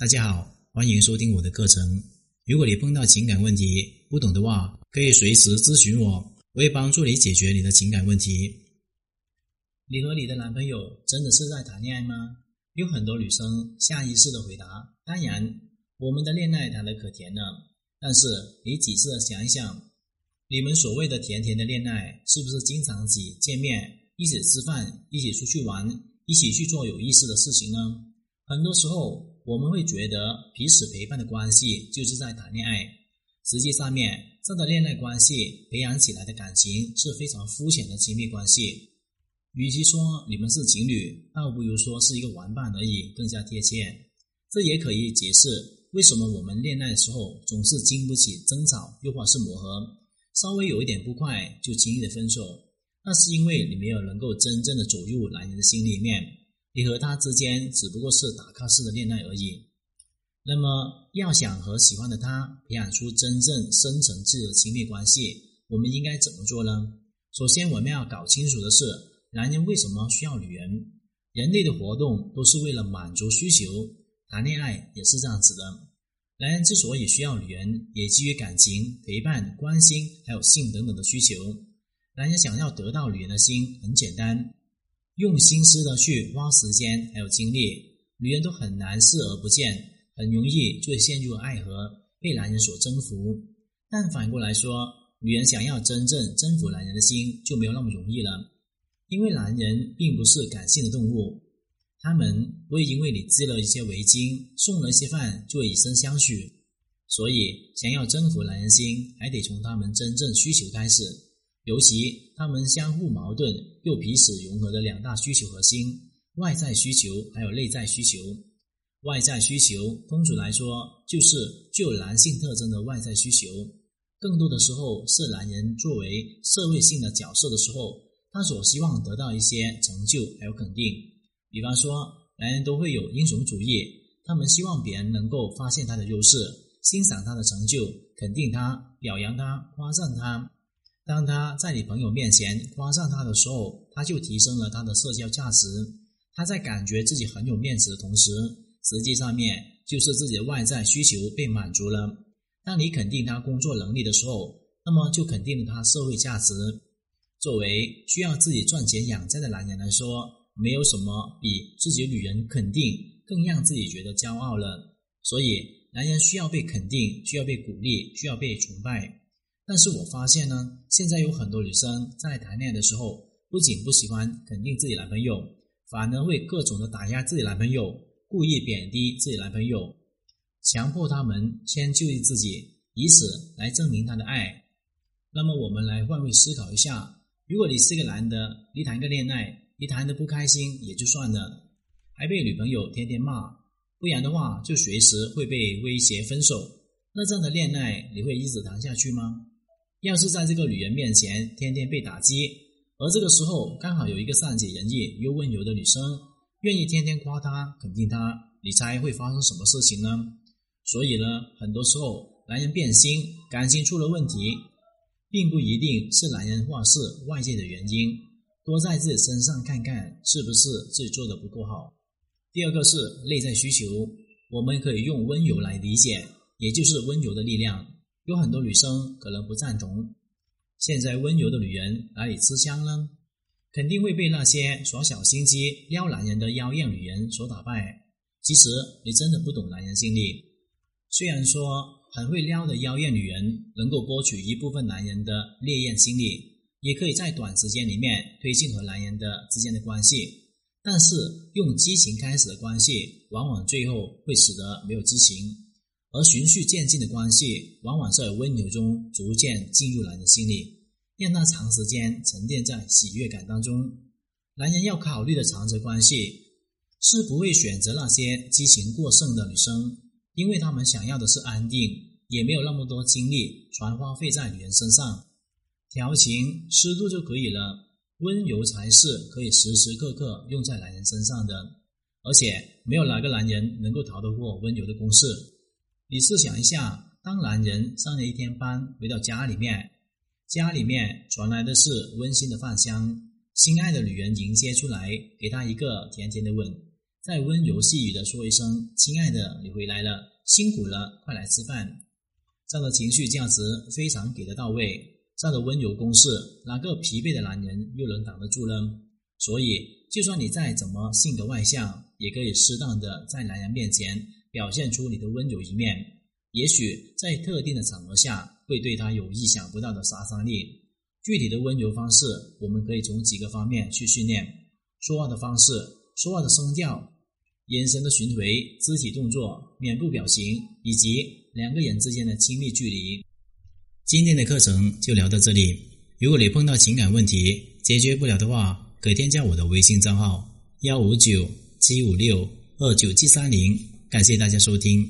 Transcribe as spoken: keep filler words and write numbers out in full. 大家好，欢迎收听我的课程。如果你碰到情感问题不懂的话，可以随时咨询我，我会帮助你解决你的情感问题。你和你的男朋友真的是在谈恋爱吗？有很多女生下意识的回答，当然，我们的恋爱谈得可甜了。但是你仔细的想一想，你们所谓的甜甜的恋爱，是不是经常起见面，一起吃饭，一起出去玩，一起去做有意思的事情呢？很多时候我们会觉得彼此陪伴的关系就是在谈恋爱，实际上面这个恋爱关系培养起来的感情是非常肤浅的亲密关系。与其说你们是情侣，倒不如说是一个玩伴而已更加贴切。这也可以解释为什么我们恋爱的时候总是经不起争吵又或是磨合，稍微有一点不快就轻易的分手，那是因为你没有能够真正的走入男人的心里面，你和他之间只不过是打卡式的恋爱而已。那么要想和喜欢的他培养出真正深层次的亲密关系，我们应该怎么做呢？首先我们要搞清楚的是，男人为什么需要女人。人类的活动都是为了满足需求，谈恋爱也是这样子的。男人之所以需要女人，也基于感情、陪伴、关心还有性等等的需求。男人想要得到女人的心很简单，用心思的去花时间还有精力，女人都很难视而不见，很容易就陷入爱河，被男人所征服。但反过来说，女人想要真正征服男人的心就没有那么容易了，因为男人并不是感性的动物，他们不会因为你织了一些围巾、送了一些饭就以身相许。所以想要征服男人心，还得从他们真正需求开始，尤其他们相互矛盾又彼此融合的两大需求核心，外在需求还有内在需求。外在需求通俗来说就是具有男性特征的外在需求，更多的时候是男人作为社会性的角色的时候，他所希望得到一些成就还有肯定。比方说男人都会有英雄主义，他们希望别人能够发现他的优势，欣赏他的成就，肯定他，表扬他，夸赞他。当他在你朋友面前夸赞他的时候，他就提升了他的社交价值，他在感觉自己很有面子的同时，实际上面就是自己的外在需求被满足了。当你肯定他工作能力的时候，那么就肯定了他社会价值。作为需要自己赚钱养家的男人来说，没有什么比自己女人肯定更让自己觉得骄傲了。所以男人需要被肯定，需要被鼓励，需要被崇拜。但是我发现呢，现在有很多女生在谈恋爱的时候，不仅不喜欢肯定自己男朋友，反而会各种的打压自己男朋友，故意贬低自己男朋友，强迫他们迁就于自己，以此来证明他的爱。那么我们来换位思考一下，如果你是个男的，你谈个恋爱，你谈得不开心也就算了，还被女朋友天天骂，不然的话就随时会被威胁分手，那这样的恋爱你会一直谈下去吗？要是在这个女人面前天天被打击，而这个时候刚好有一个善解人意又温柔的女生，愿意天天夸她、肯定她，你猜会发生什么事情呢？所以呢，很多时候男人变心、感情出了问题，并不一定是男人或是外界的原因，多在自己身上看看是不是自己做得不够好。第二个是内在需求，我们可以用温柔来理解，也就是温柔的力量。有很多女生可能不赞同，现在温柔的女人哪里吃香呢？肯定会被那些耍小心机、撩男人的妖艳女人所打败。其实你真的不懂男人心理，虽然说很会撩的妖艳女人能够剥取一部分男人的烈焰心理，也可以在短时间里面推进和男人的之间的关系，但是用激情开始的关系往往最后会使得没有激情，而循序渐进的关系往往在温柔中逐渐进入男人心里，让他长时间沉淀在喜悦感当中。男人要考虑的长期关系是不会选择那些激情过剩的女生，因为他们想要的是安定，也没有那么多精力全花费在女人身上，调情适度就可以了。温柔才是可以时时刻刻用在男人身上的，而且没有哪个男人能够逃得过温柔的攻势。你试想一下，当男人上了一天班回到家里面，家里面传来的是温馨的饭香，心爱的女人迎接出来，给他一个甜甜的吻，再温柔细语地说一声：“亲爱的，你回来了，辛苦了，快来吃饭。”这样的情绪价值非常给得到位，这样的温柔攻势，哪个疲惫的男人又能挡得住呢？所以，就算你再怎么性格外向，也可以适当的在男人面前表现出你的温柔一面。也许在特定的场合下，会对他有意想不到的杀伤力。具体的温柔方式，我们可以从几个方面去训练：说话的方式、说话的声调、眼神的巡回、肢体动作、面部表情，以及两个人之间的亲密距离。今天的课程就聊到这里。如果你碰到情感问题解决不了的话，可添加我的微信账号 一五九七五六二九七三零。感谢大家收听。